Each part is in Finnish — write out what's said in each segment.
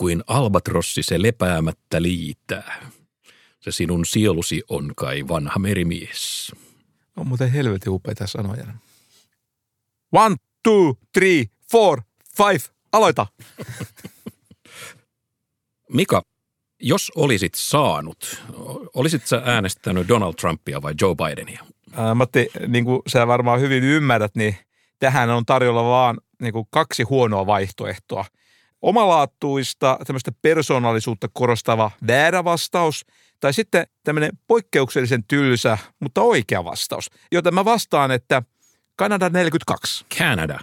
kuin albatrossi se lepäämättä liitää. Se sinun sielusi on kai vanha merimies. On muuten helvetin upeita sanoja. 1, 2, 3, 4, 5, aloita! Mika, jos olisit saanut, olisit sä äänestänyt Donald Trumpia vai Joe Bidenia? Matti, niin kuin sä varmaan hyvin ymmärrät, niin tähän on tarjolla vaan niin kuin kaksi huonoa vaihtoehtoa. Omalaatuista, tämmöistä persoonallisuutta korostava väärä vastaus tai sitten tämmöinen poikkeuksellisen tylsä, mutta oikea vastaus. Joten mä vastaan, että Kanada 42. Kanada.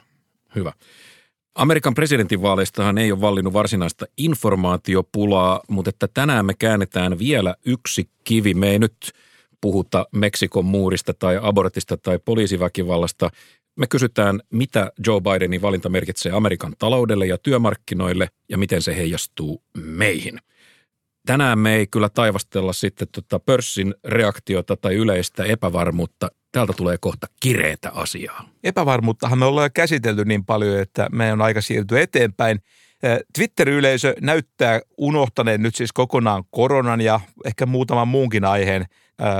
Hyvä. Amerikan presidentinvaaleistahan ei ole vallinnut varsinaista informaatiopulaa, mutta että tänään me käännetään vielä yksi kivi. Me ei nyt puhuta Meksikon muurista tai abortista tai poliisiväkivallasta. Me kysytään, mitä Joe Bidenin valinta merkitsee Amerikan taloudelle ja työmarkkinoille ja miten se heijastuu meihin. Tänään me ei kyllä taivastella sitten pörssin reaktiota tai yleistä epävarmuutta. Täältä tulee kohta kireetä asiaa. Epävarmuuttahan me ollaan käsitelty niin paljon, että me on aika siirtyä eteenpäin. Twitter-yleisö näyttää unohtaneen nyt siis kokonaan koronan ja ehkä muutaman muunkin aiheen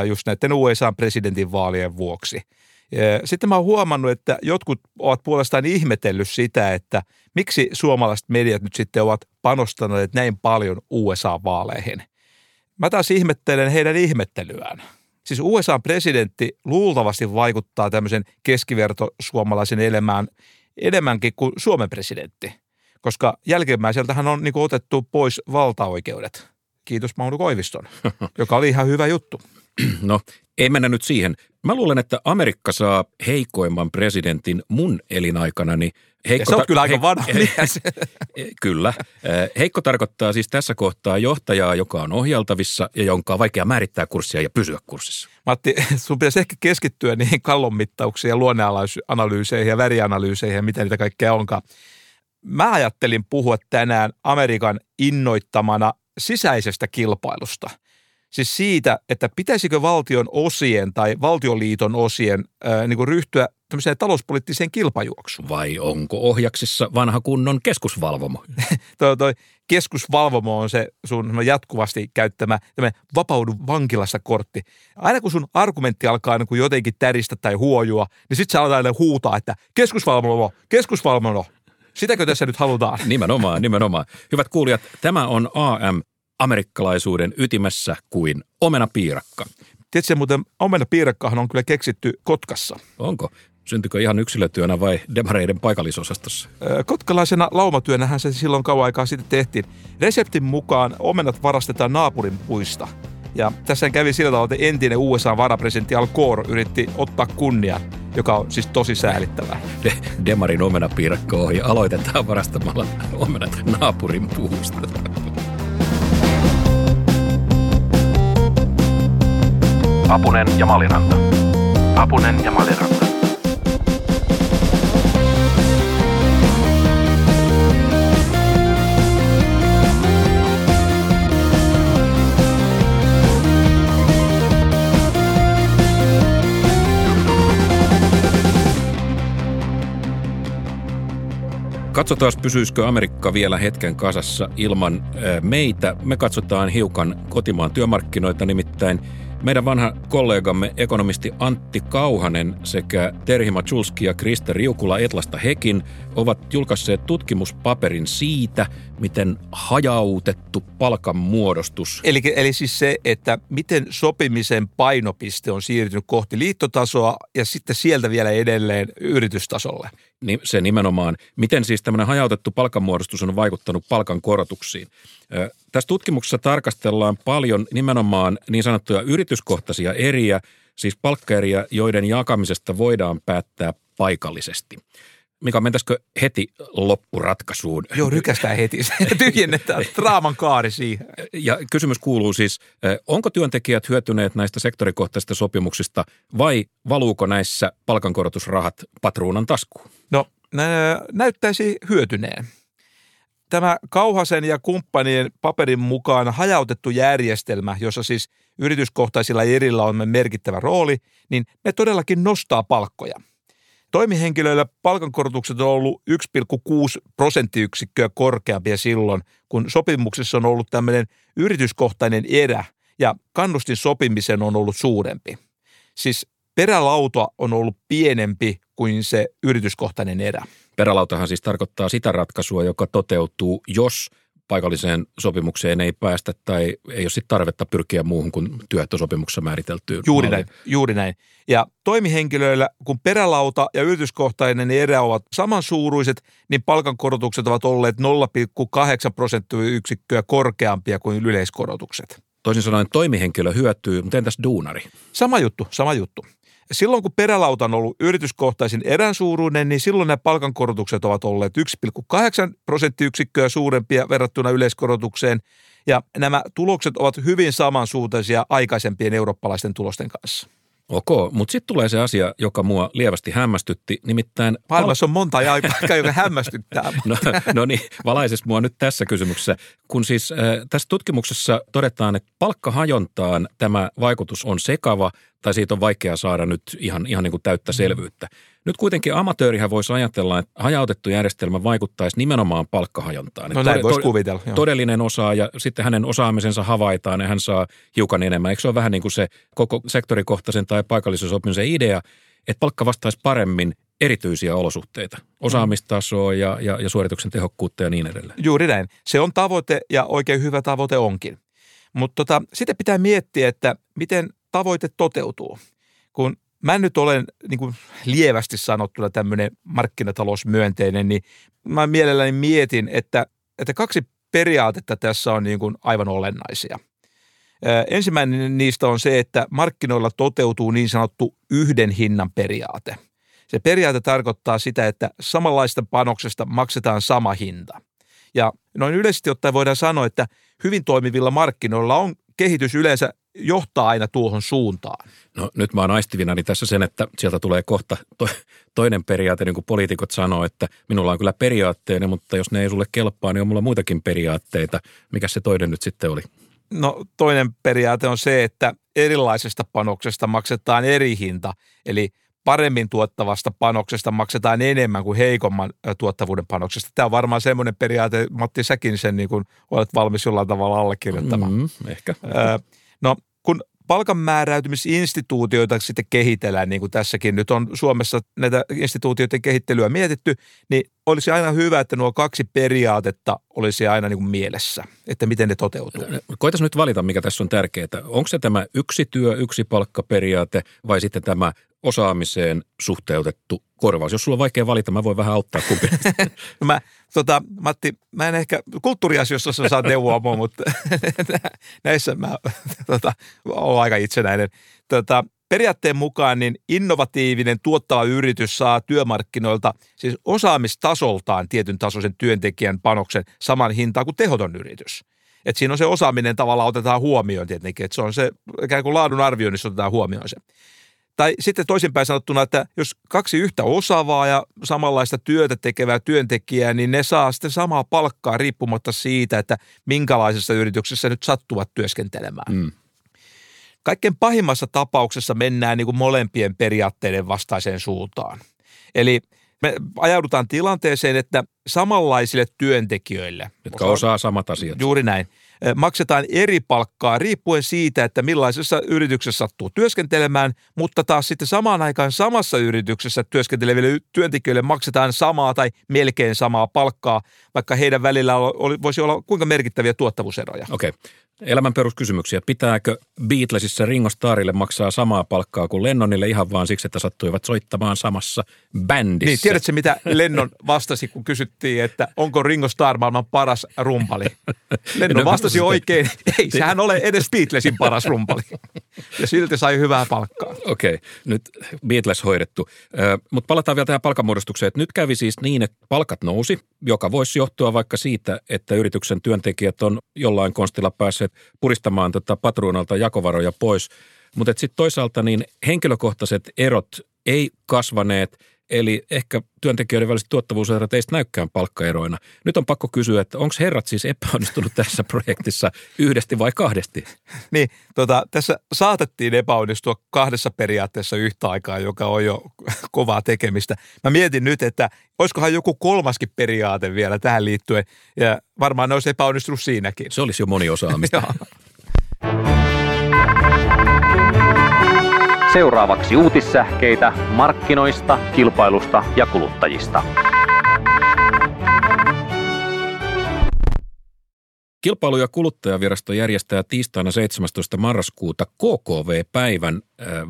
just näiden USA-presidentinvaalien vuoksi. Sitten mä oon huomannut, että jotkut ovat puolestaan ihmetellyt sitä, että miksi suomalaiset mediat nyt sitten ovat panostaneet näin paljon USA-vaaleihin. Mä taas ihmettelen heidän ihmettelyään. Siis USA-presidentti luultavasti vaikuttaa tämmöisen keskivertosuomalaisen elämään enemmänkin kuin Suomen presidentti, koska jälkimmäiseltähän on niinku otettu pois valtaoikeudet. Kiitos Maunu Koiviston, joka oli ihan hyvä juttu. No, ei mennä nyt siihen. Mä luulen, että Amerikka saa heikoimman presidentin mun elinaikanani. Heikko ja kyllä aika vanha mies. Kyllä. Heikko tarkoittaa siis tässä kohtaa johtajaa, joka on ohjaltavissa ja jonka on vaikea määrittää kurssia ja pysyä kurssissa. Matti, sun pitäisi ehkä keskittyä niihin kallonmittauksiin ja luonneanalyyseihin ja värianalyyseihin ja mitä niitä kaikkea onkaan. Mä ajattelin puhua tänään Amerikan innoittamana sisäisestä kilpailusta. Siis siitä, että pitäisikö valtion osien tai valtioliiton osien niin kuin ryhtyä tämmöiseen talouspoliittiseen kilpajuoksuun. Vai onko ohjaksissa vanha kunnon keskusvalvomo? Toi keskusvalvomo on se sun jatkuvasti käyttämä vapaudu vankilasta -kortti. Aina kun sun argumentti alkaa niin kuin jotenkin täristä tai huojua, niin sit sä alat aina huutaa, että keskusvalvomo, keskusvalvomo. Sitäkö tässä nyt halutaan? Nimenomaan. Hyvät kuulijat, tämä on AM. Amerikkalaisuuden ytimessä kuin omenapiirakka. Tiedätkö muuten, omenapiirakkahan on kyllä keksitty Kotkassa. Onko? Syntykö ihan yksilötyönä vai demareiden paikallisosastossa? Kotkalaisena laumatyönähän se silloin kauan aikaa sitten tehtiin. Reseptin mukaan omenat varastetaan naapurin puista. Ja tässä kävi sillä tavalla, että entinen USA-varapresidentti Al Gore yritti ottaa kunnian, joka on siis tosi säälittävää. Demarin omenapiirakko-ohje aloitetaan varastamalla omenat naapurin puusta. Apunen ja Maliranta. Apunen ja Maliranta. Katsotaan, pysyisikö Amerikka vielä hetken kasassa ilman meitä. Me katsotaan hiukan kotimaan työmarkkinoita, nimittäin meidän vanha kollegamme ekonomisti Antti Kauhanen sekä Terhi Matzulski ja Kriste Riukula Etlasta hekin ovat julkaisseet tutkimuspaperin siitä, miten hajautettu palkanmuodostus. Eli siis se, että miten sopimisen painopiste on siirtynyt kohti liittotasoa ja sitten sieltä vielä edelleen yritystasolle. Niin se nimenomaan. Miten siis tämmöinen hajautettu palkanmuodostus on vaikuttanut palkankorotuksiin? Tässä tutkimuksessa tarkastellaan paljon nimenomaan niin sanottuja yrityskohtaisia eriä, siis palkkaeriä, joiden jakamisesta voidaan päättää paikallisesti. Mika, mentäisikö heti loppuratkaisuun? Joo, rykästään heti. Tyhjennetään draaman kaari siihen. Ja kysymys kuuluu siis, onko työntekijät hyötyneet näistä sektorikohtaisista sopimuksista vai valuuko näissä palkankorotusrahat patruunan taskuun? No, näyttäisi hyötyneen. Tämä Kauhasen ja kumppanien paperin mukaan hajautettu järjestelmä, jossa siis yrityskohtaisilla erillä on merkittävä rooli, niin ne todellakin nostaa palkkoja. Toimihenkilöillä palkankorotukset on ollut 1,6% korkeampia silloin, kun sopimuksessa on ollut tämmöinen yrityskohtainen erä ja kannustin sopimisen on ollut suurempi. Siis perälauta on ollut pienempi kuin se yrityskohtainen erä. Perälautahan siis tarkoittaa sitä ratkaisua, joka toteutuu, jos paikalliseen sopimukseen ei päästä tai ei ole sitten tarvetta pyrkiä muuhun kuin työehtosopimuksessa määriteltyyn. Juuri näin. Ja toimihenkilöillä, kun perälauta ja yrityskohtainen erä ovat samansuuruiset, niin palkankorotukset ovat olleet 0,8% korkeampia kuin yleiskorotukset. Toisin sanoen toimihenkilö hyötyy, mutta entäs duunari? Sama juttu. Silloin kun perälauta on ollut yrityskohtaisen erän suuruinen, niin silloin nämä palkankorotukset ovat olleet 1,8% suurempia verrattuna yleiskorotukseen. Ja nämä tulokset ovat hyvin samansuuntaisia aikaisempien eurooppalaisten tulosten kanssa. Okei, mutta sitten tulee se asia, joka mua lievästi hämmästytti, nimittäin... Maailmassa on monta aikaa, joka hämmästyttää. No niin, valaises mua nyt tässä kysymyksessä. Kun siis tässä tutkimuksessa todetaan, että palkkahajontaan tämä vaikutus on sekava, tai siitä on vaikea saada nyt ihan niin kuin täyttä selvyyttä. Nyt kuitenkin amatöörihän voisi ajatella, että hajautettu järjestelmä vaikuttaisi nimenomaan palkkahajontaan. No näin voisi kuvitella. Todellinen osaaja, sitten hänen osaamisensa havaitaan ja hän saa hiukan enemmän. Eikö se ole vähän niin kuin se koko sektorikohtaisen tai paikallisen sopimisen idea, että palkka vastaisi paremmin erityisiä olosuhteita, osaamistasoa ja suorituksen tehokkuutta ja niin edelleen? Juuri näin. Se on tavoite ja oikein hyvä tavoite onkin. Mutta sitten pitää miettiä, että miten tavoite toteutuu. Kun mä nyt olen niin kuin lievästi sanottuna tämmöinen markkinatalousmyönteinen, niin mä mielelläni mietin, että kaksi periaatetta tässä on niin kuin aivan olennaisia. Ensimmäinen niistä on se, että markkinoilla toteutuu niin sanottu yhden hinnan periaate. Se periaate tarkoittaa sitä, että samanlaista panoksesta maksetaan sama hinta. Ja noin yleisesti ottaen voidaan sanoa, että hyvin toimivilla markkinoilla on kehitys yleensä johtaa aina tuohon suuntaan. No nyt mä oon aistivinani tässä sen, että sieltä tulee kohta toinen periaate, niin kuin poliitikot sanoo, että minulla on kyllä periaatteena, mutta jos ne ei sulle kelpaa, niin on mulla muitakin periaatteita. Mikäs se toinen nyt sitten oli? No toinen periaate on se, että erilaisesta panoksesta maksetaan eri hinta, eli paremmin tuottavasta panoksesta maksetaan enemmän kuin heikomman tuottavuuden panoksesta. Tämä on varmaan semmoinen periaate, Matti, säkin sen niin kuin olet valmis jollain tavalla allekirjoittamaan. Ehkä. No kun palkanmääräytymisinstituutioita sitten kehitellään, niin kuin tässäkin nyt on Suomessa näitä instituutioiden kehittelyä mietitty, niin olisi aina hyvä, että nuo kaksi periaatetta olisi aina niin kuin mielessä, että miten ne toteutuu. Koitaisiin nyt valita, mikä tässä on tärkeää. Onko se tämä yksi työ, yksi palkka periaate vai sitten tämä osaamiseen suhteutettu korvaus? Jos sulla on vaikea valita, mä voin vähän auttaa kumpi. Matti, mä en ehkä kulttuuriasioissa saa neuvoa mua, mutta näissä mä olen aika itsenäinen. Periaatteen mukaan niin innovatiivinen tuottava yritys saa työmarkkinoilta siis osaamistasoltaan tietyn tasoisen työntekijän panoksen saman hintaan kuin tehoton yritys. Että siinä on se osaaminen tavallaan otetaan huomioon tietenkin, että se on se ikään kuin laadun arvioinnissa otetaan huomioon se. Tai sitten toisinpäin sanottuna, että jos kaksi yhtä osaavaa ja samanlaista työtä tekevää työntekijää, niin ne saa sitten samaa palkkaa riippumatta siitä, että minkälaisessa yrityksessä nyt sattuvat työskentelemään. Kaikkein pahimmassa tapauksessa mennään niin kuin molempien periaatteiden vastaiseen suuntaan. Eli me ajaudutaan tilanteeseen, että samanlaisille työntekijöille, jotka osaa samat asiat. Juuri näin. Maksetaan eri palkkaa riippuen siitä, että millaisessa yrityksessä sattuu työskentelemään, mutta taas sitten samaan aikaan samassa yrityksessä työskenteleville työntekijöille maksetaan samaa tai melkein samaa palkkaa, vaikka heidän välillä voisi olla kuinka merkittäviä tuottavuuseroja. Okei. Elämän peruskysymyksiä. Pitääkö Beatlesissa Ringo Starrille maksaa samaa palkkaa kuin Lennonille ihan vaan siksi, että sattuivat soittamaan samassa bändissä? Niin, tiedätkö mitä Lennon vastasi, kun kysyttiin, että onko Ringo Starr maailman paras rumpali? Lennon vastasi oikein, ei sehän ole edes Beatlesin paras rumpali. Ja silti sai hyvää palkkaa. Okei, nyt Beatles hoidettu. Mutta palataan vielä tähän palkanmuodostukseen. Nyt kävi siis niin, että palkat nousi, joka voisi johtua vaikka siitä, että yrityksen työntekijät on jollain konstilla päässeet puristamaan patruunalta jakovaroja pois. Mutta sitten toisaalta niin henkilökohtaiset erot ei kasvaneet Eli ehkä työntekijöiden väliset tuottavuuserot ei sitten näykään palkkaeroina. Nyt on pakko kysyä, että onko herrat siis epäonnistunut tässä projektissa yhdesti vai kahdesti? Niin, tässä saatettiin epäonnistua kahdessa periaatteessa yhtä aikaa, joka on jo kovaa tekemistä. Mä mietin nyt, että olisikohan joku kolmaskin periaate vielä tähän liittyen, ja varmaan ne olisi epäonnistunut siinäkin. Se olisi jo moniosaamista. Seuraavaksi uutissähkeitä markkinoista, kilpailusta ja kuluttajista. Kilpailu- ja kuluttajavirasto järjestää tiistaina 17. marraskuuta KKV-päivän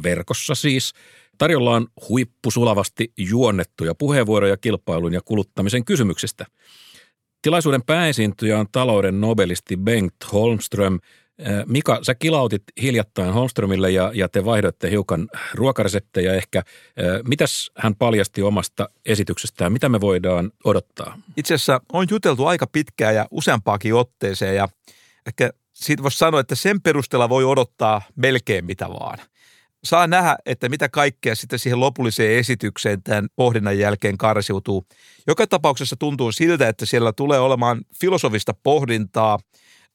verkossa siis. Tarjolla on huippusulavasti juonnettuja puheenvuoroja kilpailun ja kuluttamisen kysymyksistä. Tilaisuuden pääesiintyjä on talouden nobelisti Bengt Holmström. Mika, sä kilautit hiljattain Holmströmille ja te vaihdoitte hiukan ruokareseptejä ehkä. Mitäs hän paljasti omasta esityksestään? Mitä me voidaan odottaa? Itse asiassa on juteltu aika pitkään ja useampaakin otteeseen ja ehkä siitä voisi sanoa, että sen perusteella voi odottaa melkein mitä vaan. Saa nähdä, että mitä kaikkea sitten siihen lopulliseen esitykseen tämän pohdinnan jälkeen karsiutuu. Joka tapauksessa tuntuu siltä, että siellä tulee olemaan filosofista pohdintaa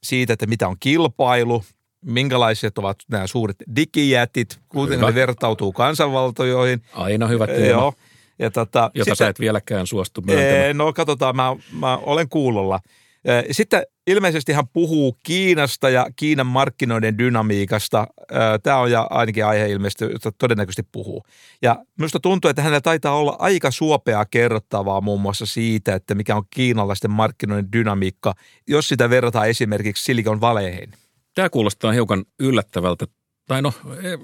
siitä, että mitä on kilpailu, minkälaiset ovat nämä suuret digijätit, kuten ne vertautuu kansanvaltoihin. Aina hyvä teema, joo. Ja jota sitten, sä et vieläkään suostu myöntämään. No katsotaan, mä olen kuulolla. Sitten ilmeisesti hän puhuu Kiinasta ja Kiinan markkinoiden dynamiikasta. Tämä on ja ainakin aihe ilmeisesti, jota todennäköisesti puhuu. Ja minusta tuntuu, että hänellä taitaa olla aika suopeaa kerrottavaa muun muassa siitä, että mikä on kiinalaisten markkinoiden dynamiikka, jos sitä verrataan esimerkiksi Silicon Valleyin. Tämä kuulostaa hiukan yllättävältä, tai no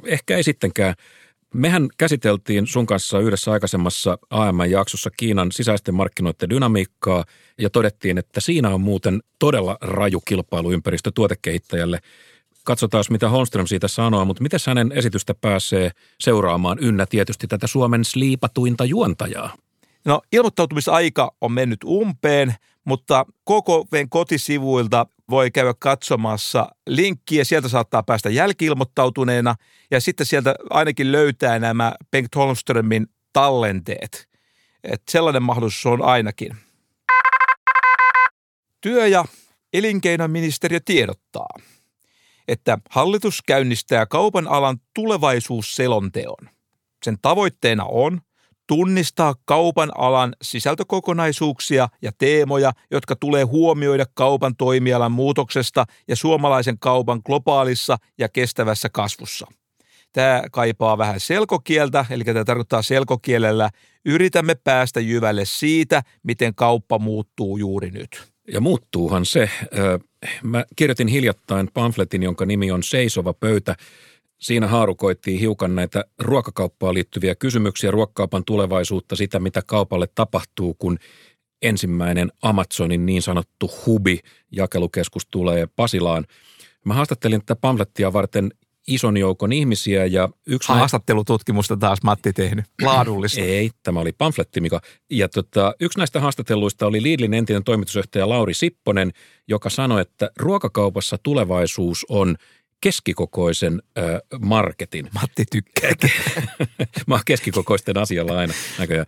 ehkä ei sittenkään. Mehän käsiteltiin sun kanssa yhdessä aikaisemmassa AM-jaksossa Kiinan sisäisten markkinoiden dynamiikkaa ja todettiin, että siinä on muuten todella raju kilpailuympäristö tuotekehittäjälle. Katsotaan, mitä Holmström siitä sanoo, mutta miten hänen esitystä pääsee seuraamaan ynnä tietysti tätä Suomen sliipatuinta juontajaa? No ilmoittautumisaika on mennyt umpeen, mutta KKV:n kotisivuilta voi käydä katsomassa linkkiä. Sieltä saattaa päästä jälki-ilmoittautuneena ja sitten sieltä ainakin löytää nämä Bengt Holmströmin tallenteet. Et sellainen mahdollisuus on ainakin. Työ- ja elinkeinoministeriö tiedottaa, että hallitus käynnistää kaupan alan tulevaisuusselonteon. Sen tavoitteena on tunnistaa kaupan alan sisältökokonaisuuksia ja teemoja, jotka tulee huomioida kaupan toimialan muutoksesta ja suomalaisen kaupan globaalissa ja kestävässä kasvussa. Tämä kaipaa vähän selkokieltä, eli tämä tarkoittaa selkokielellä, yritämme päästä jyvälle siitä, miten kauppa muuttuu juuri nyt. Ja muuttuuhan se. Mä kirjoitin hiljattain pamfletin, jonka nimi on Seisova pöytä. Siinä haarukoitiin hiukan näitä ruokakauppaan liittyviä kysymyksiä, ruokakaupan tulevaisuutta, sitä mitä kaupalle tapahtuu, kun ensimmäinen Amazonin niin sanottu hubi, jakelukeskus, tulee Pasilaan. Mä haastattelin tätä pamflettia varten ison joukon ihmisiä ja yksi... Haastattelututkimusta taas Matti tehnyt, laadullista. Ei, tämä oli pamfletti, Mika. Ja yksi näistä haastatelluista oli Lidlin entinen toimitusjohtaja Lauri Sipponen, joka sanoi, että ruokakaupassa tulevaisuus on keskikokoisen marketin. Matti tykkää. Mä oon keskikokoisten asialla aina näköjään.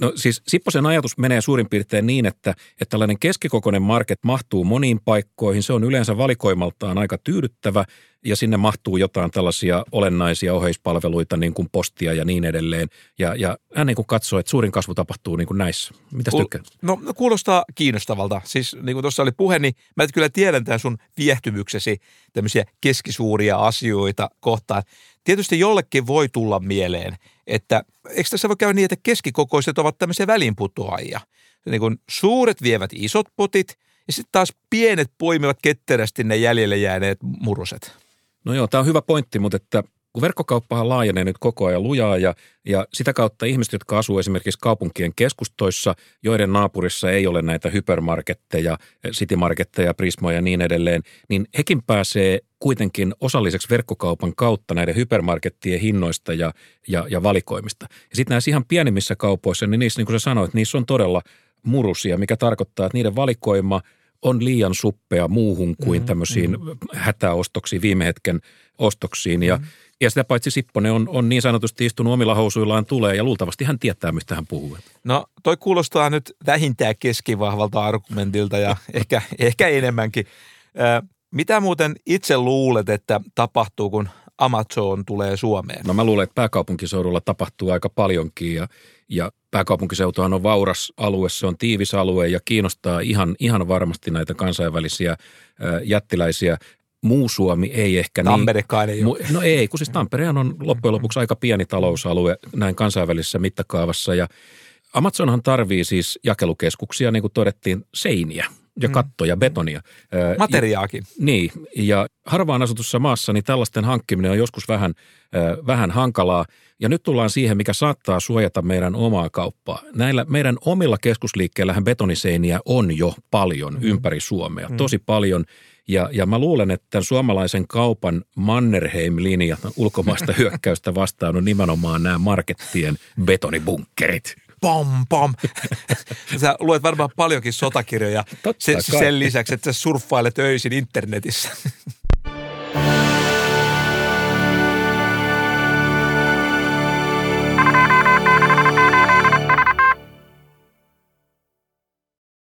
No siis Sipposen ajatus menee suurin piirtein niin, että tällainen keskikokoinen market mahtuu moniin paikkoihin. Se on yleensä valikoimaltaan aika tyydyttävä ja sinne mahtuu jotain tällaisia olennaisia oheispalveluita, niin kuin postia ja niin edelleen. Ja hän niin kuin katsoo, että suurin kasvu tapahtuu niin kuin näissä. Mitäs tykkää? No kuulostaa kiinnostavalta. Siis niin kuin tuossa oli puhe, niin mä kyllä tiedän tämän sun viehtymyksesi tämmöisiä keskisuuria asioita kohtaan. Tietysti jollekin voi tulla mieleen, että eikö tässä voi käydä niin, että keskikokoiset ovat tämmöisiä väliinputoajia. Niin kuin suuret vievät isot potit ja sitten taas pienet poimivat ketterästi ne jäljelle jääneet muruset. No joo, tämä on hyvä pointti, mutta että kun verkkokauppahan laajenee nyt koko ajan lujaa ja sitä kautta ihmiset, jotka asuu esimerkiksi kaupunkien keskustoissa, joiden naapurissa ei ole näitä hypermarketteja, citymarketteja, prismoja ja niin edelleen, niin hekin pääsee kuitenkin osalliseksi verkkokaupan kautta näiden hypermarkettien hinnoista ja valikoimista. Ja sitten näissä ihan pienimmissä kaupoissa, niin niissä, niin kuin sä sanoit, niissä on todella murusia, mikä tarkoittaa, että niiden valikoima on liian suppea muuhun kuin tämmöisiin hätäostoksiin, viime hetken ostoksiin. Ja sitä paitsi Sipponen on niin sanotusti istunut omilla housuillaan tulee ja luultavasti hän tietää, mistä hän puhuu. No toi kuulostaa nyt vähintään keskivahvalta argumentilta ja ehkä enemmänkin. Mitä muuten itse luulet, että tapahtuu, kun Amazon tulee Suomeen? No mä luulen, että pääkaupunkiseudulla tapahtuu aika paljonkin ja pääkaupunkiseutuhan on vauras alue, se on tiivis alue ja kiinnostaa ihan varmasti näitä kansainvälisiä jättiläisiä. Muu Suomi ei ehkä niin. Tamperekaan ei ole. No ei, kun siis Tamperehan on loppujen lopuksi aika pieni talousalue näin kansainvälisessä mittakaavassa ja Amazonhan tarvii siis jakelukeskuksia, niin kuin todettiin, seiniä ja kattoja, betonia. Materiaakin. Niin, ja harvaan asutussa maassa niin tällaisten hankkiminen on joskus vähän hankalaa. Ja nyt tullaan siihen, mikä saattaa suojata meidän omaa kauppaa. Näillä meidän omilla keskusliikkeillähän betoniseiniä on jo paljon ympäri Suomea, tosi paljon. Ja mä luulen, että tämän suomalaisen kaupan Mannerheim-linja ulkomaista hyökkäystä vastaan on nimenomaan nämä markettien betonibunkkerit. Pom, pom. Sä luet varmaan paljonkin sotakirjoja sen lisäksi, että sä surffailet öisin internetissä.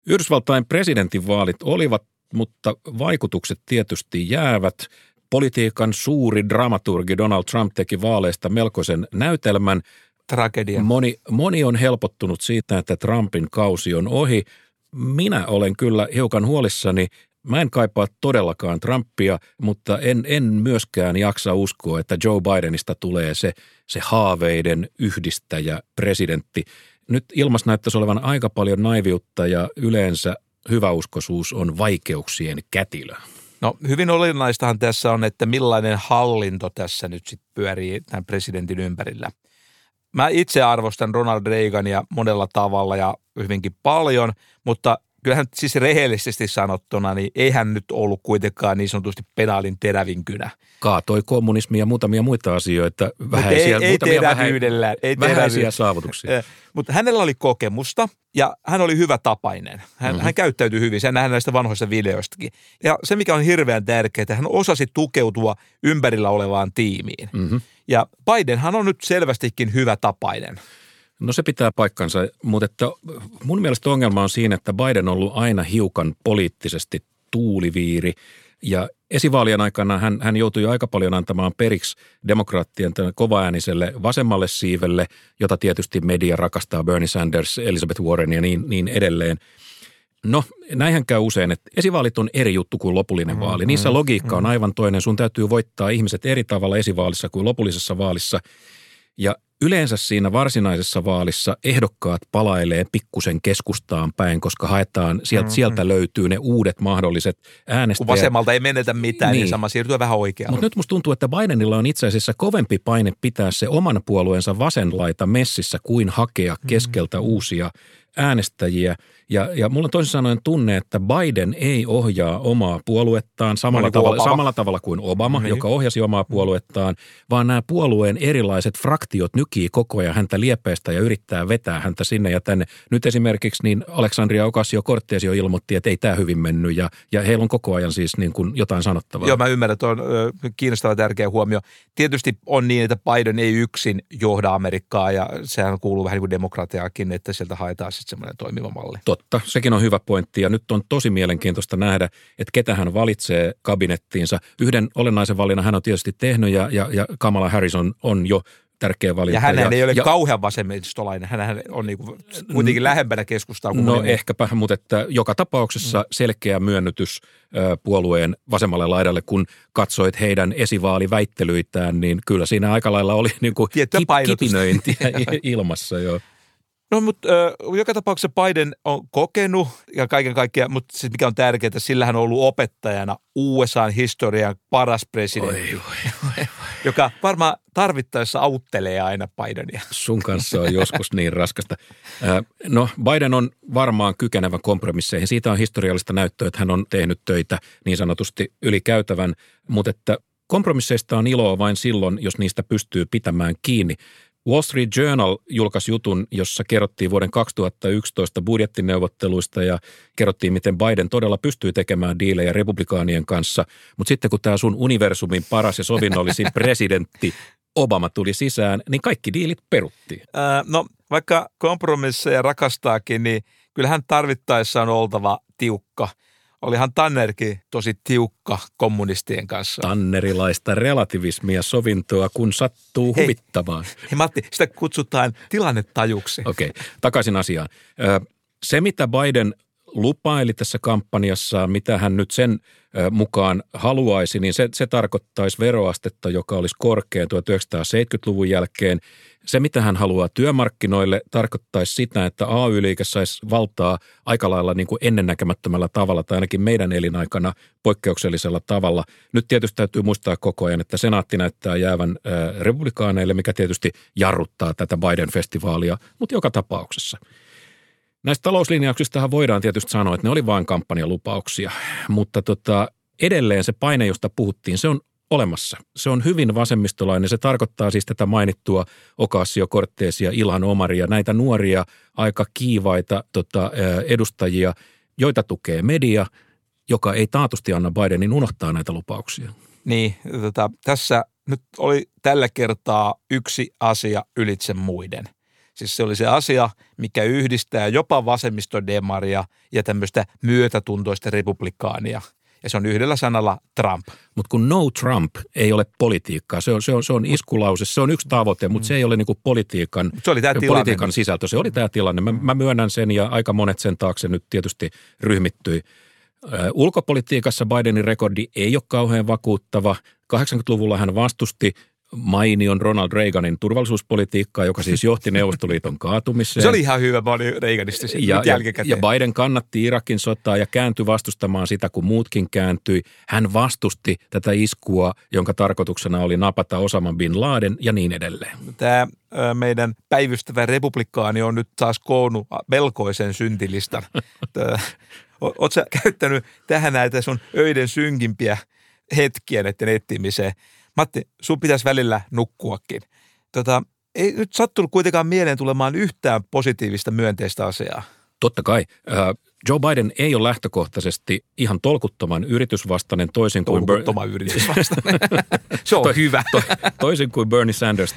Yhdysvaltain presidentinvaalit olivat, mutta vaikutukset tietysti jäävät. Politiikan suuri dramaturgi Donald Trump teki vaaleista melkoisen näytelmän. Tragedia. Moni on helpottunut siitä, että Trumpin kausi on ohi. Minä olen kyllä hiukan huolissani. Mä en kaipaa todellakaan Trumpia, mutta en myöskään jaksa uskoa, että Joe Bidenista tulee se haaveiden yhdistäjä presidentti. Nyt ilmassa näyttäisi olevan aika paljon naiviutta ja yleensä hyväuskoisuus on vaikeuksien kätilö. No hyvin olennaistahan tässä on, että millainen hallinto tässä nyt sitten pyörii tämän presidentin ympärillä. Mä itse arvostan Ronald Reagania monella tavalla ja hyvinkin paljon, mutta kyllähän siis rehellisesti sanottuna, niin eihän nyt ollut kuitenkaan niin sanotusti penaalin terävin kynä. Kaatoi kommunismia ja muutamia muita asioita, vähäisiä saavutuksia. Mutta hänellä oli kokemusta ja hän oli hyvä tapainen. Hän käyttäytyi hyvin, sen nähdään näistä vanhoista videoistakin. Ja se, mikä on hirveän tärkeää, että hän osasi tukeutua ympärillä olevaan tiimiin. Ja Bidenhan on nyt selvästikin hyvä tapainen. No se pitää paikkansa, mutta että mun mielestä ongelma on siinä, että Biden on ollut aina hiukan poliittisesti tuuliviiri ja esivaalien aikana hän joutui aika paljon antamaan periksi demokraattien kovaääniselle vasemmalle siivelle, jota tietysti media rakastaa, Bernie Sanders, Elizabeth Warren ja niin edelleen. No näinhän käy usein, että esivaalit on eri juttu kuin lopullinen vaali. Niissä logiikka on aivan toinen. Sun täytyy voittaa ihmiset eri tavalla esivaalissa kuin lopullisessa vaalissa ja yleensä siinä varsinaisessa vaalissa ehdokkaat palailee pikkusen keskustaan päin, koska haetaan, sieltä löytyy ne uudet mahdolliset äänestäjät. Kun vasemmalta ei menetä mitään, niin sama siirtyy vähän oikealle. Mutta nyt musta tuntuu, että Bidenilla on itse asiassa kovempi paine pitää se oman puolueensa vasenlaita messissä kuin hakea keskeltä uusia äänestäjiä. Ja mulla on toisin sanoen tunne, että Biden ei ohjaa omaa puoluettaan samalla tavalla kuin Obama, joka ohjasi omaa puoluettaan, vaan nämä puolueen erilaiset fraktiot nykii koko ajan häntä liepeistä ja yrittää vetää häntä sinne ja tänne. Nyt esimerkiksi niin Alexandria Ocasio-Cortez jo ilmoitti, että ei tämä hyvin mennyt ja heillä on koko ajan siis niin kuin jotain sanottavaa. Joo, mä ymmärrän, tuo on kiinnostava tärkeä huomio. Tietysti on niin, että Biden ei yksin johda Amerikkaa ja sehän kuuluu vähän niin kuin demokratiaakin, että sieltä haetaan sitten semmoinen toimiva malli. Totta, sekin on hyvä pointti ja nyt on tosi mielenkiintoista nähdä, että ketä hän valitsee kabinettiinsa. Yhden olennaisen valinnan hän on tietysti tehnyt ja Kamala Harris on jo tärkeä valinta. Ja hänhän ei ole kauhean vasemmistolainen, hänhän on niin kuin kuitenkin lähempänä keskustaa. No moni. Ehkäpä, mutta että joka tapauksessa selkeä myönnytys puolueen vasemmalle laidalle, kun katsoit heidän esivaaliväittelyitään, niin kyllä siinä aika lailla oli niin kuin kipinöintiä ilmassa jo. No mutta joka tapauksessa Biden on kokenut ja kaiken kaikkiaan, mutta siis mikä on tärkeää, sillä hän on ollut opettajana USA:n historian paras presidentti, joka varmaan tarvittaessa auttelee aina Bidenia. Sun kanssa on joskus niin raskasta. No Biden on varmaan kykenevä kompromisseihin. Siitä on historiallista näyttöä, että hän on tehnyt töitä niin sanotusti yli käytävän, mutta että kompromisseista on iloa vain silloin, jos niistä pystyy pitämään kiinni. Wall Street Journal julkaisi jutun, jossa kerrottiin vuoden 2011 budjettineuvotteluista ja kerrottiin, miten Biden todella pystyy tekemään diilejä republikaanien kanssa. Mutta sitten kun tämä sun universumin paras ja sovinnollisin presidentti Obama tuli sisään, niin kaikki diilit peruttiin. No vaikka kompromisseja rakastaakin, niin kyllähän tarvittaessa on oltava tiukka. Olihan Tannerkin tosi tiukka kommunistien kanssa. Tannerilaista relativismia sovintoa, kun sattuu huvittamaan. Hei Matti, sitä kutsutaan tilannetajuksi. Okei, takaisin asiaan. Se, mitä Biden lupaili tässä kampanjassa, mitä hän nyt sen mukaan haluaisi, niin se tarkoittaisi veroastetta, joka olisi korkea 1970-luvun jälkeen. Se, mitä hän haluaa työmarkkinoille, tarkoittaisi sitä, että AY-liike saisi valtaa aika lailla niin kuin ennennäkemättömällä tavalla tai ainakin meidän elinaikana poikkeuksellisella tavalla. Nyt tietysti täytyy muistaa koko ajan, että senaatti näyttää jäävän republikaaneille, mikä tietysti jarruttaa tätä Biden-festivaalia, mutta joka tapauksessa. Näistä talouslinjauksistahan voidaan tietysti sanoa, että ne oli vain kampanjalupauksia, mutta edelleen se paine, josta puhuttiin, se on olemassa. Se on hyvin vasemmistolainen. Se tarkoittaa siis tätä mainittua Ocasio-Cortezia, Ilhan Omaria, näitä nuoria, aika kiivaita edustajia, joita tukee media, joka ei taatusti anna Bidenin unohtaa näitä lupauksia. Niin, tässä nyt oli tällä kertaa yksi asia ylitse muiden. Siis se oli se asia, mikä yhdistää jopa vasemmistodemaria ja tämmöistä myötätuntoista republikaania. Ja se on yhdellä sanalla Trump. Mutta kun no Trump ei ole politiikkaa, se on iskulause, se on yksi tavoite, mutta se ei ole niinku politiikan sisältö. Se oli tämä tilanne. Mä myönnän sen ja aika monet sen taakse nyt tietysti ryhmittyi. Ulkopolitiikassa Bidenin rekordi ei ole kauhean vakuuttava. 80-luvulla hän vastusti mainion Ronald Reaganin turvallisuuspolitiikkaa, joka siis johti Neuvostoliiton kaatumiseen. Se oli ihan hyvä, mä olin Reaganista jälkikäteen. Ja Biden kannatti Irakin sotaa ja kääntyi vastustamaan sitä, kun muutkin kääntyi. Hän vastusti tätä iskua, jonka tarkoituksena oli napata Osama Bin Laden ja niin edelleen. Tämä meidän päivystävä republikaani on nyt taas koonnut melkoisen syntilistan. Oletko sä käyttänyt tähän näitä sun öiden synkimpiä hetkiä näiden etsimiseen? Matti, sun pitäisi välillä nukkuakin. Ei nyt sattunut kuitenkaan mieleen tulemaan yhtään positiivista myönteistä asiaa. Totta kai. Joe Biden ei ole lähtökohtaisesti ihan tolkuttoman yritysvastainen toisin kuin yritysvastainen. Se on hyvä. Toisin kuin Bernie Sanders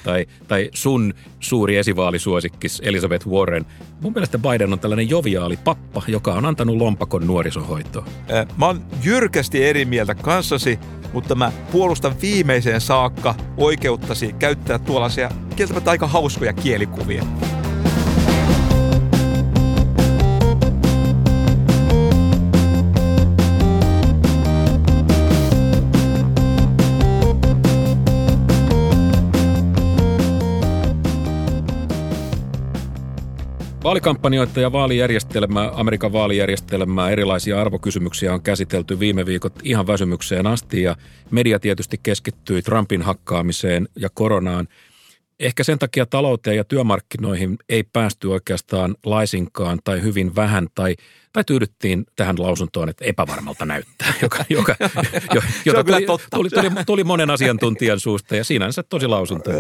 tai sun suuri esivaalisuosikkis Elizabeth Warren. Mun mielestä Biden on tällainen joviaali pappa, joka on antanut lompakon nuorisohoitoon. Mä oon jyrkästi eri mieltä kanssasi, mutta mä puolustan viimeiseen saakka oikeuttasi käyttää tuollaisia kieltämättä aika hauskoja kielikuvia. Vaalikampanjoita ja vaalijärjestelmää, Amerikan vaalijärjestelmää, erilaisia arvokysymyksiä on käsitelty viime viikot ihan väsymykseen asti ja media tietysti keskittyi Trumpin hakkaamiseen ja koronaan. Ehkä sen takia talouteen ja työmarkkinoihin ei päästy oikeastaan laisinkaan tai hyvin vähän tai tyydyttiin tähän lausuntoon, että epävarmalta näyttää, jota tuli monen asiantuntijan suusta ja siinänsä tosi lausunto.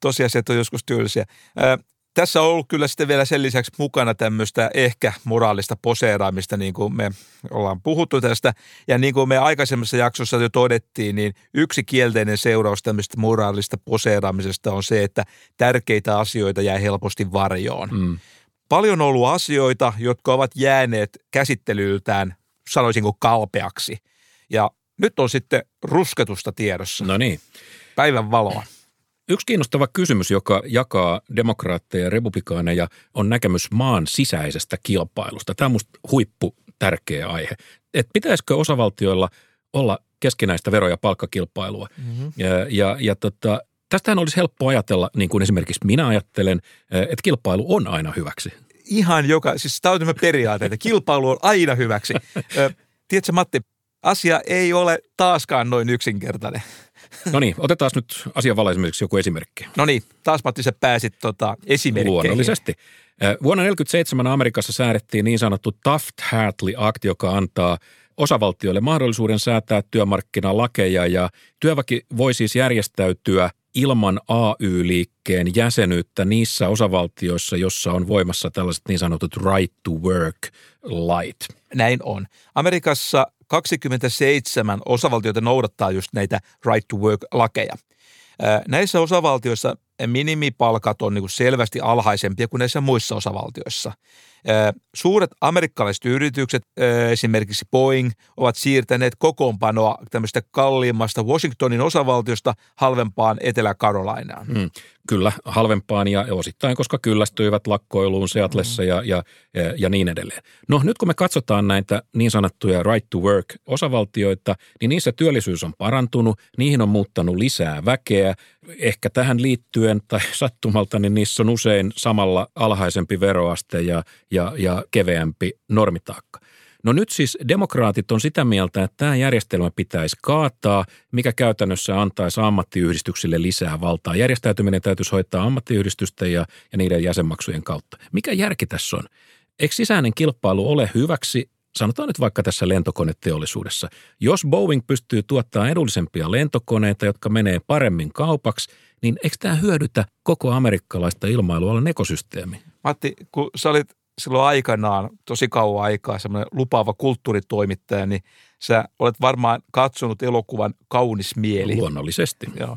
Tosiasiat on joskus tylsiä. Tässä on ollut kyllä sitten vielä sen lisäksi mukana tämmöistä ehkä moraalista poseeraamista, niin kuin me ollaan puhuttu tästä. Ja niin kuin me aikaisemmassa jaksossa jo todettiin, niin yksi kielteinen seuraus tämmöistä moraalista poseeraamisesta on se, että tärkeitä asioita jää helposti varjoon. Paljon on ollut asioita, jotka ovat jääneet käsittelyltään, sanoisinko kalpeaksi. Ja nyt on sitten rusketusta tiedossa. No niin. Päivän valoa. Yksi kiinnostava kysymys, joka jakaa demokraatteja ja republikaaneja, on näkemys maan sisäisestä kilpailusta. Tämä on musta huipputärkeä aihe. Että pitäisikö osavaltioilla olla keskinäistä vero- ja palkkakilpailua? Tästähän olisi helppo ajatella, niin kuin esimerkiksi minä ajattelen, että kilpailu on aina hyväksi. Siis tämä on tämä periaate, että kilpailu on aina hyväksi. Tiedätkö Matti, asia ei ole taaskaan noin yksinkertainen. No niin, otetaan nyt asian valaisemiksi joku esimerkki. No niin, taas Matti, sä pääsit esimerkkeihin. Luonnollisesti. Vuonna 1947 Amerikassa säädettiin niin sanottu Taft-Hartley Act, joka antaa osavaltioille mahdollisuuden säätää työmarkkinalakeja ja työväki voi siis järjestäytyä ilman AY-liikkeen jäsenyyttä niissä osavaltioissa, jossa on voimassa tällaiset niin sanotut right to work lait. Näin on. Amerikassa 27 osavaltioita noudattaa just näitä right to work lakeja. Näissä osavaltioissa minimipalkat on niin selvästi alhaisempia kuin näissä muissa osavaltioissa. Suuret amerikkalaiset yritykset, esimerkiksi Boeing, ovat siirtäneet kokoonpanoa tämmöistä kalliimmasta Washingtonin osavaltiosta halvempaan Etelä-Karolinaan. Kyllä, halvempaan ja osittain, koska kyllästyivät lakkoiluun Seattlessa ja niin edelleen. No nyt kun me katsotaan näitä niin sanottuja right to work osavaltioita, niin niissä työllisyys on parantunut, niihin on muuttanut lisää väkeä. Ehkä tähän liittyen tai sattumalta, niin niissä on usein samalla alhaisempi veroaste ja keveämpi normitaakka. No nyt siis demokraatit on sitä mieltä, että tämä järjestelmä pitäisi kaataa, mikä käytännössä antaisi ammattiyhdistyksille lisää valtaa. Järjestäytyminen täytyisi hoitaa ammattiyhdistysten ja niiden jäsenmaksujen kautta. Mikä järki tässä on? Eikö sisäinen kilpailu ole hyväksi? Sanotaan nyt vaikka tässä lentokoneteollisuudessa. Jos Boeing pystyy tuottamaan edullisempia lentokoneita, jotka menee paremmin kaupaksi, niin eikö tämä hyödytä koko amerikkalaista ilmailualan ekosysteemiä? Matti, kun sä olit silloin aikanaan tosi kauan aikaa semmoinen lupaava kulttuuritoimittaja, niin sä olet varmaan katsonut elokuvan Kaunis mieli. Luonnollisesti. Joo.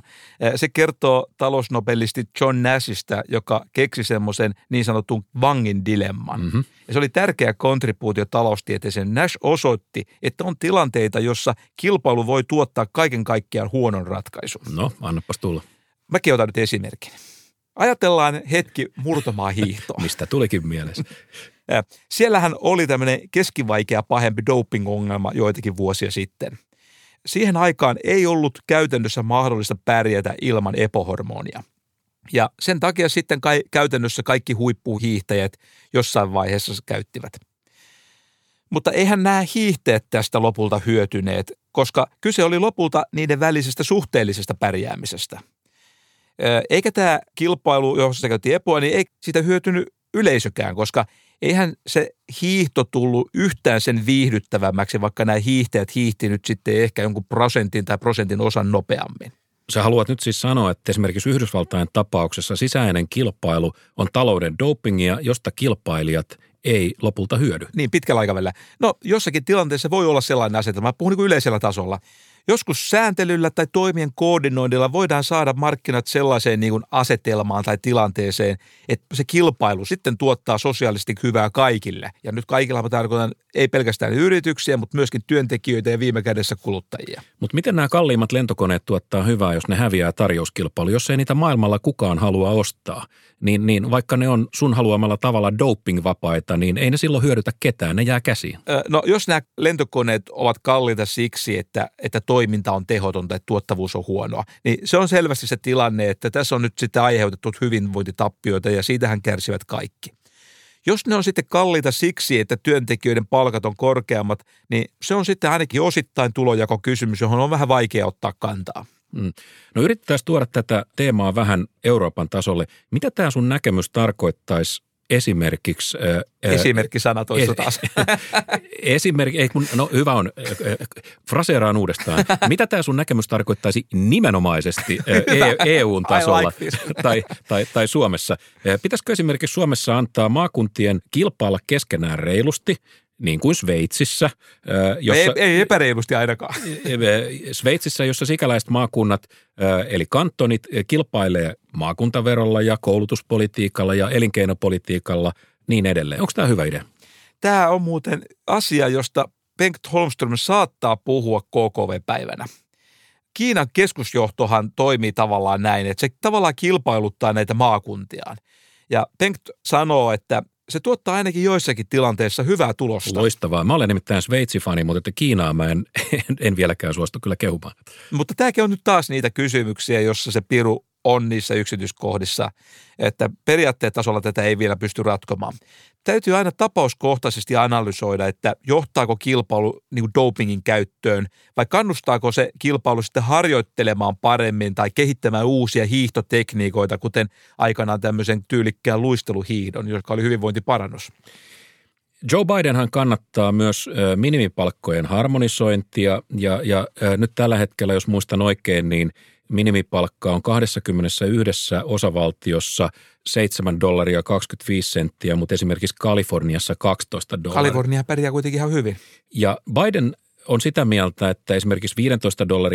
Se kertoo talousnobelisti John Nashista, joka keksi semmoisen niin sanotun vangin dilemman. Mm-hmm. Ja se oli tärkeä kontribuutio taloustieteeseen. Nash osoitti, että on tilanteita, jossa kilpailu voi tuottaa kaiken kaikkiaan huonon ratkaisun. No, annapas tulla. Mäkin otan nyt esimerkin. Ajatellaan hetki murtomaa hiihtoa. Mistä tulikin mielessä. Siellähän oli tämmöinen keskivaikea pahempi doping-ongelma joitakin vuosia sitten. Siihen aikaan ei ollut käytännössä mahdollista pärjätä ilman epohormonia. Ja sen takia sitten käytännössä kaikki huippuhiihtäjät jossain vaiheessa käyttivät. Mutta eihän nämä hiihteet tästä lopulta hyötyneet, koska kyse oli lopulta niiden välisestä suhteellisesta pärjäämisestä. Eikä tämä kilpailu, jossa käytiin epoa, niin ei sitä hyötynyt yleisökään, koska eihän se hiihto tullut yhtään sen viihdyttävämmäksi, vaikka nämä hiihtäjät hiihti nyt sitten ehkä jonkun prosentin tai prosentin osan nopeammin. Sä haluat nyt siis sanoa, että esimerkiksi Yhdysvaltain tapauksessa sisäinen kilpailu on talouden dopingia, josta kilpailijat ei lopulta hyödy. Niin, pitkällä aikavälillä. No, jossakin tilanteessa voi olla sellainen asetelma. Mä puhun niin kuin yleisellä tasolla. Joskus sääntelyllä tai toimien koordinoinnilla voidaan saada markkinat sellaiseen niin kuin asetelmaan tai tilanteeseen, että se kilpailu sitten tuottaa sosiaalisesti hyvää kaikille. Ja nyt kaikilla mä tarkoitan ei pelkästään yrityksiä, mutta myöskin työntekijöitä ja viime kädessä kuluttajia. Mutta miten nämä kalliimmat lentokoneet tuottaa hyvää, jos ne häviää tarjouskilpailu? Jos ei niitä maailmalla kukaan halua ostaa, niin vaikka ne on sun haluamalla tavalla doping-vapaita, niin ei ne silloin hyödytä ketään, ne jää käsiin. No jos nämä lentokoneet ovat kalliita siksi, että toiminta on tehotonta, että tuottavuus on huonoa, niin se on selvästi se tilanne, että tässä on nyt sitten aiheutettu hyvinvointitappioita ja siitähän kärsivät kaikki. Jos ne on sitten kalliita siksi, että työntekijöiden palkat on korkeammat, niin se on sitten ainakin osittain tulonjakokysymys, johon on vähän vaikea ottaa kantaa. No yritetään tuoda tätä teemaa vähän Euroopan tasolle. Mitä tämä sun näkemys tarkoittaisi esimerkiksi? Esimerkkisana toista taas. Hyvä on. Fraseeraan uudestaan. Mitä tämä sun näkemys tarkoittaisi nimenomaisesti EUn tasolla tai Suomessa? Pitäisikö esimerkiksi Suomessa antaa maakuntien kilpailla keskenään reilusti, niin kuin Sveitsissä? Jossa, ei epäreilusti ainakaan. Sveitsissä, jossa sikäläiset maakunnat, eli kantonit, kilpailee maakuntaverolla ja koulutuspolitiikalla ja elinkeinopolitiikalla, niin edelleen. Onko tämä hyvä idea? Tämä on muuten asia, josta Bengt Holmström saattaa puhua KKV-päivänä. Kiinan keskusjohtohan toimii tavallaan näin, että se tavallaan kilpailuttaa näitä maakuntiaan. Ja Bengt sanoo, että se tuottaa ainakin joissakin tilanteissa hyvää tulosta. Loistavaa. Mä olen nimittäin Sveitsi-fani, mutta että Kiinaa mä en vieläkään suostu kyllä kehumaan. Mutta tämäkin on nyt taas niitä kysymyksiä, jossa se piru on niissä yksityiskohdissa, että periaatteen tasolla tätä ei vielä pysty ratkomaan. Täytyy aina tapauskohtaisesti analysoida, että johtaako kilpailu niin kuin dopingin käyttöön vai kannustaako se kilpailu sitten harjoittelemaan paremmin tai kehittämään uusia hiihtotekniikoita, kuten aikanaan tämmöisen tyylikkään luisteluhiihdon, joka oli hyvinvointiparannus. Joe Bidenhan kannattaa myös minimipalkkojen harmonisointia ja nyt tällä hetkellä, jos muistan oikein, niin minimipalkka on 21 osavaltiossa $7.25, mutta esimerkiksi Kaliforniassa $12. Kalifornia pärjää kuitenkin ihan hyvin. Ja Biden on sitä mieltä, että esimerkiksi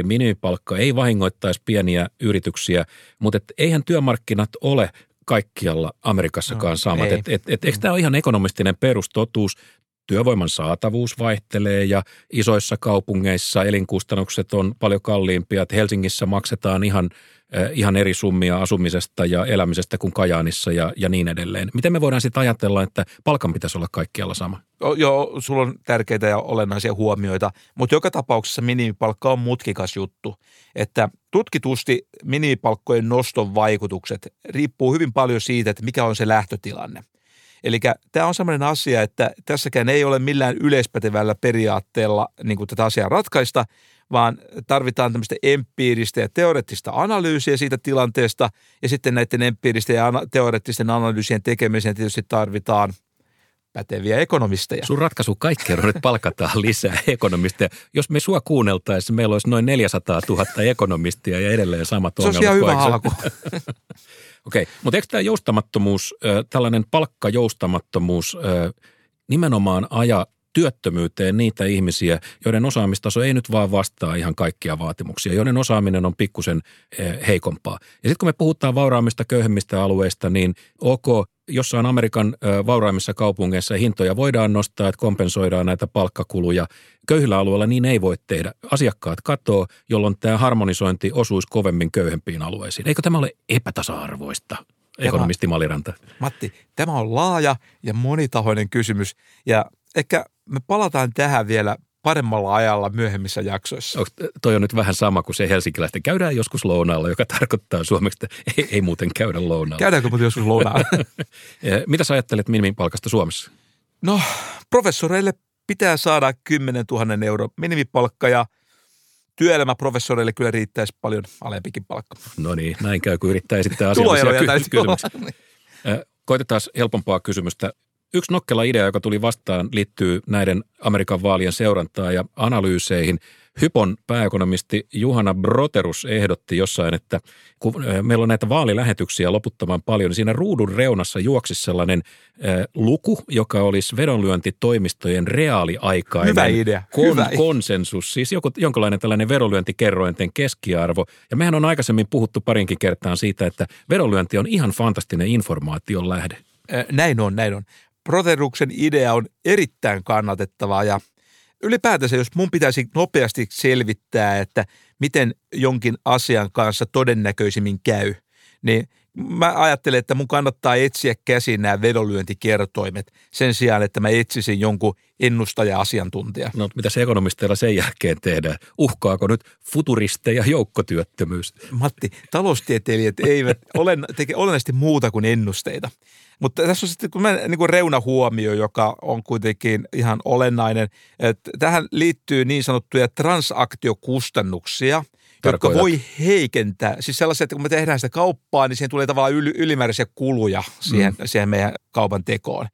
$15 minimipalkka ei vahingoittaisi pieniä yrityksiä, mutta eihän työmarkkinat ole kaikkialla Amerikassakaan samat. Eikö tämä ole ihan ekonomistinen perustotuus? Työvoiman saatavuus vaihtelee ja isoissa kaupungeissa elinkustannukset on paljon kalliimpia. Että Helsingissä maksetaan ihan eri summia asumisesta ja elämisestä kuin Kajaanissa ja niin edelleen. Miten me voidaan sitten ajatella, että palkan pitäisi olla kaikkialla sama? Joo, sulla on tärkeitä ja olennaisia huomioita, mutta joka tapauksessa minimipalkka on mutkikas juttu. Että tutkitusti minimipalkkojen noston vaikutukset riippuu hyvin paljon siitä, että mikä on se lähtötilanne. Eli tämä on sellainen asia, että tässäkään ei ole millään yleispätevällä periaatteella niin kuin tätä asiaa ratkaista, vaan tarvitaan tämmöistä empiiristä ja teoreettista analyysiä siitä tilanteesta, ja sitten näiden empiiristen ja teoreettisten analyysien tekemiseen tietysti tarvitaan päteviä ekonomisteja. Sun ratkaisu kaikkeen on, että palkataan lisää ekonomisteja. Jos me sua kuunneltaisiin, meillä olisi noin 400 000 ekonomistia ja edelleen samat ongelmat. Se on ihan hyvä alku. Okei, mutta eikö tämä joustamattomuus, tällainen palkkajoustamattomuus nimenomaan aja työttömyyteen niitä ihmisiä, joiden osaamistaso ei nyt vaan vastaa ihan kaikkia vaatimuksia, joiden osaaminen on pikkusen heikompaa. Ja sitten kun me puhutaan vauraammista, köyhemmistä alueista, niin ok, jossain Amerikan vauraimmissa kaupungeissa hintoja voidaan nostaa, että kompensoidaan näitä palkkakuluja. Köyhillä alueilla niin ei voi tehdä. Asiakkaat katoo, jolloin tämä harmonisointi osuisi kovemmin köyhempiin alueisiin. Eikö tämä ole epätasa-arvoista? Ekonomisti Maliranta. Matti, tämä on laaja ja monitahoinen kysymys. Ja ehkä me palataan tähän vielä paremmalla ajalla myöhemmissä jaksoissa. Toi on nyt vähän sama kuin se helsinkiläisten. Käydään joskus lounaalla, joka tarkoittaa suomeksi, että ei muuten käydä lounaalla. Käydäänkö muuten joskus lounaalla? Mitä sä ajattelet minimipalkasta Suomessa? No, professoreille pitää saada 10 000 euro minimipalkka ja työelämäprofessoreille kyllä riittäisi paljon alempikin palkka. No niin, näin käy, kun yrittää esittää asiallisia kysymyksiä. Koitetaan helpompaa kysymystä. Yksi nokkela idea, joka tuli vastaan, liittyy näiden Amerikan vaalien seurantaan ja analyyseihin. Hypon pääekonomisti Juhana Broterus ehdotti jossain, että kun meillä on näitä vaalilähetyksiä loputtoman paljon, niin siinä ruudun reunassa juoksisi sellainen luku, joka olisi vedonlyöntitoimistojen reaaliaikainen konsensus. Siis jonkinlainen tällainen vedonlyöntikerrointen keskiarvo. Ja mehän on aikaisemmin puhuttu parinkin kertaan siitä, että vedonlyönti on ihan fantastinen informaation lähde. Näin on. Broteruksen idea on erittäin kannatettavaa ja ylipäätänsä, jos mun pitäisi nopeasti selvittää, että miten jonkin asian kanssa todennäköisimmin käy, niin mä ajattelen, että mun kannattaa etsiä käsin nämä vedonlyöntikertoimet sen sijaan, että mä etsisin jonkun ennustaja-asiantuntija. No, mitä se ekonomisteilla sen jälkeen tehdään? Uhkaako nyt futuristeja joukkotyöttömyys? Matti, taloustieteilijät eivät teke olennaisesti muuta kuin ennusteita. Mutta tässä on sitten niin reunahuomio, joka on kuitenkin ihan olennainen. Tähän liittyy niin sanottuja transaktiokustannuksia, jotka voi heikentää. Siis sellaisia, että kun me tehdään sitä kauppaa, niin siihen tulee tavallaan ylimääräisiä kuluja siihen meidän kaupan tekoon.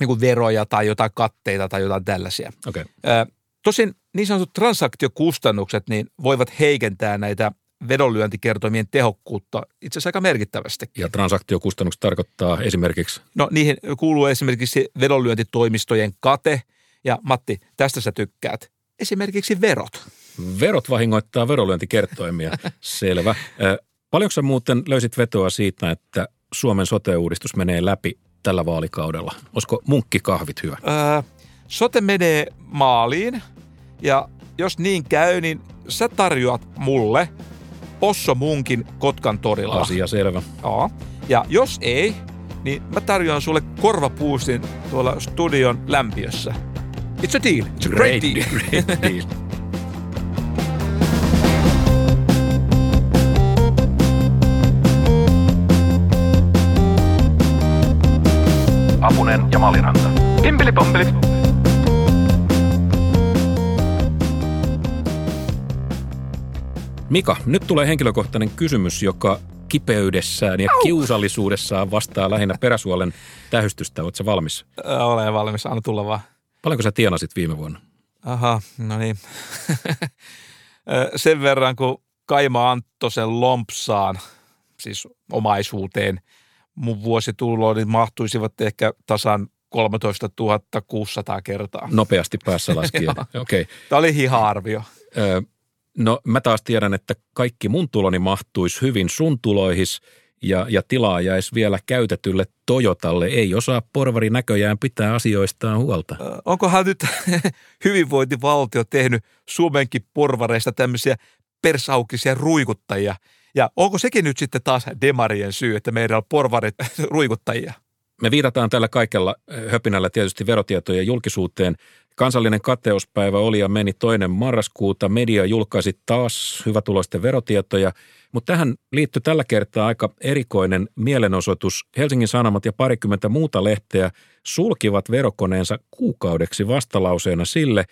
Niin kuin veroja tai jotain katteita tai jotain tällaisia. Okay. Tosin niin sanotut transaktiokustannukset niin voivat heikentää näitä vedonlyöntikertoimien tehokkuutta itse asiassa aika merkittävästikin. Ja transaktiokustannukset tarkoittaa esimerkiksi? No niihin kuuluu esimerkiksi vedonlyöntitoimistojen kate. Ja Matti, tästä sä tykkäät. Esimerkiksi verot. Verot vahingoittaa vedonlyöntikertoimia. Selvä. Paljonko sä muuten löysit vetoa siitä, että Suomen sote-uudistus menee läpi tällä vaalikaudella? Olisiko munkkikahvit hyvä? Sote menee maaliin ja jos niin käy, niin sä tarjoat mulle Osso Munkin Kotkan torilla. Asia selvä. Joo. Ja jos ei, niin mä tarjoan sulle korvapuustin tuolla studion lämpiössä. It's a deal. It's a great deal. Apunen ja Maliranta. Pimpeli pompeli. Mika, nyt tulee henkilökohtainen kysymys, joka kipeydessään ja kiusallisuudessaan vastaa lähinnä peräsuolen tähystystä. Oletko sä valmis? Olen valmis. Anna tulla vaan. Paljonko sä tienasit viime vuonna? Aha, no niin. Sen verran, kun Kaima Anttosen lompsaan, siis omaisuuteen, mun vuosituloni mahtuisivat ehkä tasan 13 600 kertaa. Nopeasti päässä laskien. Okay. Tämä oli hiha-arvio. No mä taas tiedän, että kaikki mun tuloni mahtuisi hyvin sun tuloihis ja tilaa jäisi vielä käytetylle Toyotalle. Ei osaa porvari näköjään pitää asioistaan huolta. Onkohan nyt hyvinvointivaltio tehnyt Suomenkin porvareista tämmöisiä persaukisia ruikuttajia? Ja onko sekin nyt sitten taas demarien syy, että meidän on porvarit ruikuttajia? Me viitataan tällä kaikella höpinällä tietysti verotietojen julkisuuteen. Kansallinen kateuspäivä oli ja meni 2. marraskuuta. Media julkaisi taas hyvätuloisten verotietoja, mutta tähän liittyi tällä kertaa aika erikoinen mielenosoitus. Helsingin Sanomat ja parikymmentä muuta lehteä sulkivat verokoneensa kuukaudeksi vastalauseena sille,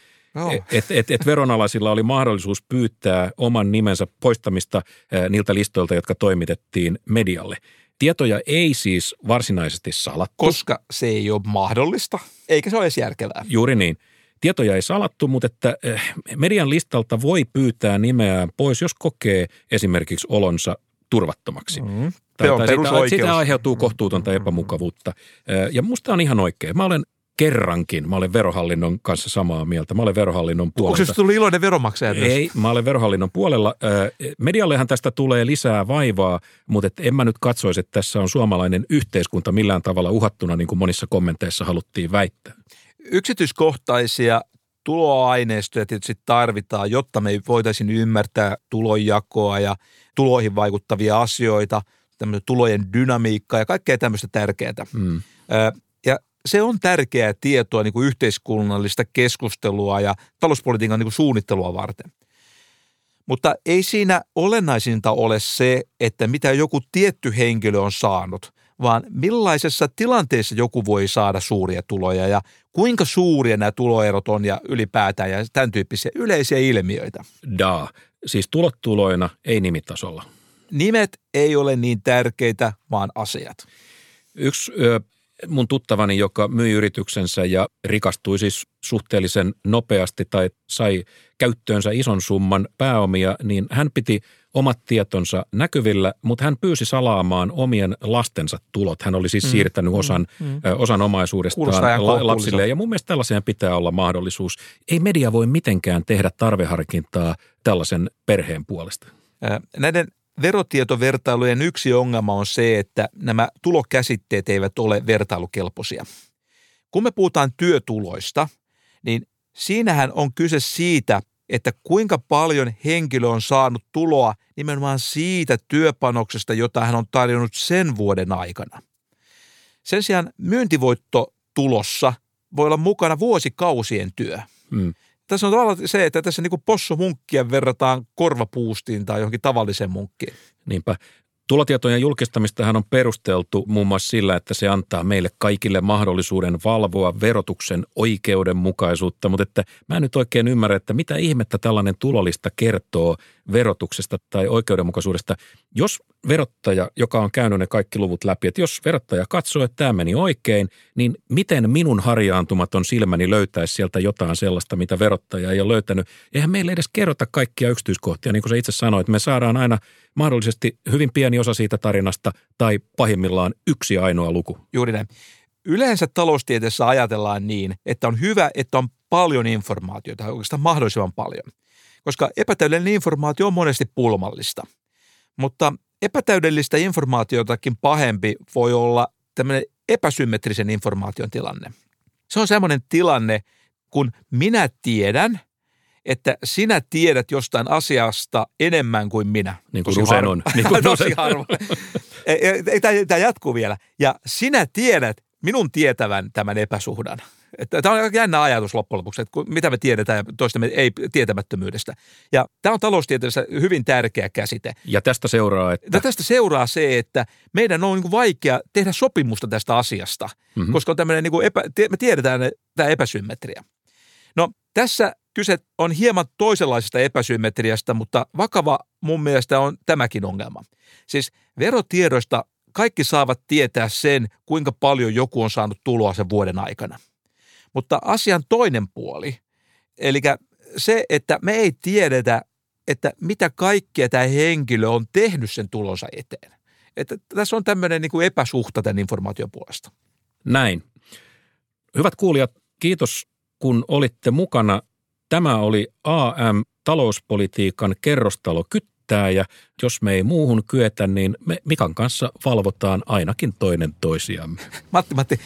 että veronalaisilla oli mahdollisuus pyytää oman nimensä poistamista niiltä listoilta, jotka toimitettiin medialle. Tietoja ei siis varsinaisesti salattu. Koska se ei ole mahdollista, eikä se ole edes järkevää. Juuri niin. Tietoja ei salattu, mutta että median listalta voi pyytää nimeään pois, jos kokee esimerkiksi olonsa turvattomaksi. Mm-hmm. Tai siitä aiheutuu kohtuutonta epämukavuutta. Ja musta on ihan oikein. Mä olen verohallinnon kanssa samaa mieltä. Mä olen verohallinnon puolella. Onko se tullut iloinen veronmaksaja? Ei, mä olen verohallinnon puolella. Mediallehan tästä tulee lisää vaivaa, mutta en mä nyt katsoisi, että tässä on suomalainen yhteiskunta millään tavalla uhattuna, niin kuin monissa kommenteissa haluttiin väittää. Yksityiskohtaisia tuloaineistoja tietysti tarvitaan, jotta me voitaisiin ymmärtää tulonjakoa ja tuloihin vaikuttavia asioita, tämmöistä tulojen dynamiikkaa ja kaikkea tämmöistä tärkeää. Se on tärkeää tietoa niin kuin yhteiskunnallista keskustelua ja talouspolitiikan niin kuin suunnittelua varten. Mutta ei siinä olennaisinta ole se, että mitä joku tietty henkilö on saanut, vaan millaisessa tilanteessa joku voi saada suuria tuloja ja kuinka suuria nämä tuloerot on ja ylipäätään ja tämän tyyppisiä yleisiä ilmiöitä. Siis tulot tuloina, ei nimitasolla. Nimet ei ole niin tärkeitä, vaan asiat. Yksi mun tuttavani, joka myi yrityksensä ja rikastui siis suhteellisen nopeasti tai sai käyttöönsä ison summan pääomia, niin hän piti omat tietonsa näkyvillä, mutta hän pyysi salaamaan omien lastensa tulot. Hän oli siis siirtänyt osan omaisuudestaan lapsille. Ja mun mielestä tällaiseen pitää olla mahdollisuus. Ei media voi mitenkään tehdä tarveharkintaa tällaisen perheen puolesta. Näiden verotietovertailujen yksi ongelma on se, että nämä tulokäsitteet eivät ole vertailukelpoisia. Kun me puhutaan työtuloista, niin siinähän on kyse siitä, että kuinka paljon henkilö on saanut tuloa nimenomaan siitä työpanoksesta, jota hän on tarjonnut sen vuoden aikana. Sen sijaan myyntivoittotulossa voi olla mukana vuosikausien työ. Tässä on tavallaan se, että tässä niin possumunkkien verrataan korvapuustiin tai johonkin tavalliseen munkkiin. Niinpä. Tulotietojen julkistamistahan on perusteltu muun muassa sillä, että se antaa meille kaikille mahdollisuuden valvoa verotuksen oikeudenmukaisuutta, mutta että mä en nyt oikein ymmärrä, että mitä ihmettä tällainen tulolista kertoo verotuksesta tai oikeudenmukaisuudesta. Jos verottaja, joka on käynyt ne kaikki luvut läpi, että jos verottaja katsoo, että tämä meni oikein, niin miten minun harjaantumaton silmäni löytäisi sieltä jotain sellaista, mitä verottaja ei ole löytänyt? Eihän meille edes kerrota kaikkia yksityiskohtia, niin kuin sä itse sanoit, me saadaan aina mahdollisesti hyvin pieni osa siitä tarinasta tai pahimmillaan yksi ainoa luku. Juuri näin. Yleensä taloustieteessä ajatellaan niin, että on hyvä, että on paljon informaatiota, oikeastaan mahdollisimman paljon, koska epätäydellinen informaatio on monesti pulmallista. Mutta epätäydellistä informaatiotakin pahempi voi olla tämmöinen epäsymmetrisen informaation tilanne. Se on semmoinen tilanne, kun minä tiedän, että sinä tiedät jostain asiasta enemmän kuin minä. Niin kuin usein on. Tosi harvoin. Tämä jatkuu vielä. Ja sinä tiedät minun tietävän tämän epäsuhdan. Tämä on jännä ajatus loppujen lopuksi, että mitä me tiedetään toistemme ei tietämättömyydestä. Ja tämä on taloustieteessä hyvin tärkeä käsite. Ja tästä seuraa, että? Ja tästä seuraa se, että meidän on niin vaikea tehdä sopimusta tästä asiasta, koska on tämmöinen, niin kuin me tiedetään tämä epäsymmetria. No tässä kyse on hieman toisenlaisesta epäsymmetriasta, mutta vakava mun mielestä on tämäkin ongelma. Siis verotiedoista kaikki saavat tietää sen, kuinka paljon joku on saanut tuloa sen vuoden aikana. Mutta asian toinen puoli, eli se, että me ei tiedetä että mitä kaikkea tämä henkilö on tehnyt sen tulonsa eteen. Että tässä on tämmöinen niin kuin epäsuhta tämän informaation puolesta. Näin. Hyvät kuulijat, kiitos kun olitte mukana. Tämä oli AM talouspolitiikan kerrostalo kyttää ja jos me ei muuhun kyetä, niin me Mikan kanssa valvotaan ainakin toinen toisiamme. Matti,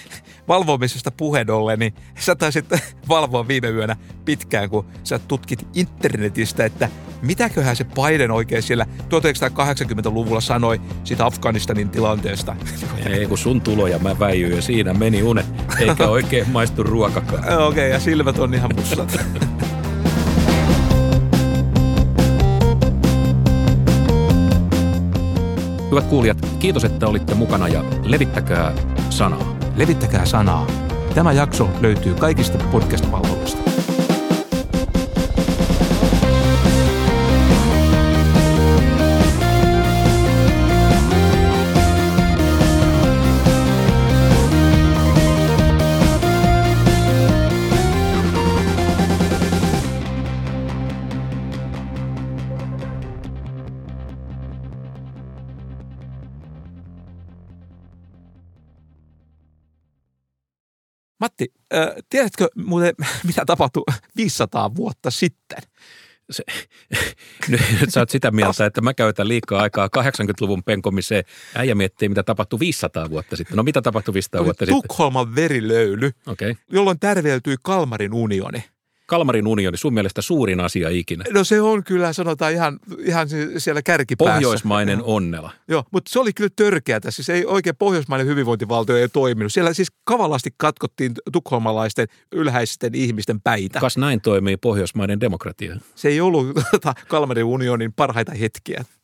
valvomisesta puheen ollen, niin sä taisit valvoa viime yönä pitkään, kun sä tutkit internetistä, että mitäköhän se Biden oikein siellä 1980-luvulla sanoi siitä Afganistanin tilanteesta. Ei kun sun tuloja mä väijyin ja siinä meni unet, eikä oikein maistu ruokakaan. Okei, ja silmät on ihan mustat. Hyvät kuulijat, kiitos, että olitte mukana ja levittäkää sanaa. Levittäkää sanaa. Tämä jakso löytyy kaikista podcast-palveluista. Matti, tiedätkö muuten, mitä tapahtui 500 vuotta sitten? Nyt sä oot sitä mieltä, että mä käytän liikaa aikaa 80-luvun penkomiseen. Äijä miettii, mitä tapahtui 500 vuotta sitten. No mitä tapahtui 500 vuotta sitten? Tukholman verilöyly, okay. Jolloin tärveltyi Kalmarin unioni. Kalmarin unioni, sun mielestä suurin asia ikinä. No se on kyllä, sanotaan ihan siellä kärkipäässä. Pohjoismainen onnela. Joo, mutta se oli kyllä törkeätä. Siis ei oikein pohjoismainen hyvinvointivaltio ei toiminut. Siellä siis kavalasti katkottiin tukholmalaisten ylhäisten ihmisten päitä. Kas näin toimii pohjoismainen demokratia? Se ei ollut Kalmarin unionin parhaita hetkiä.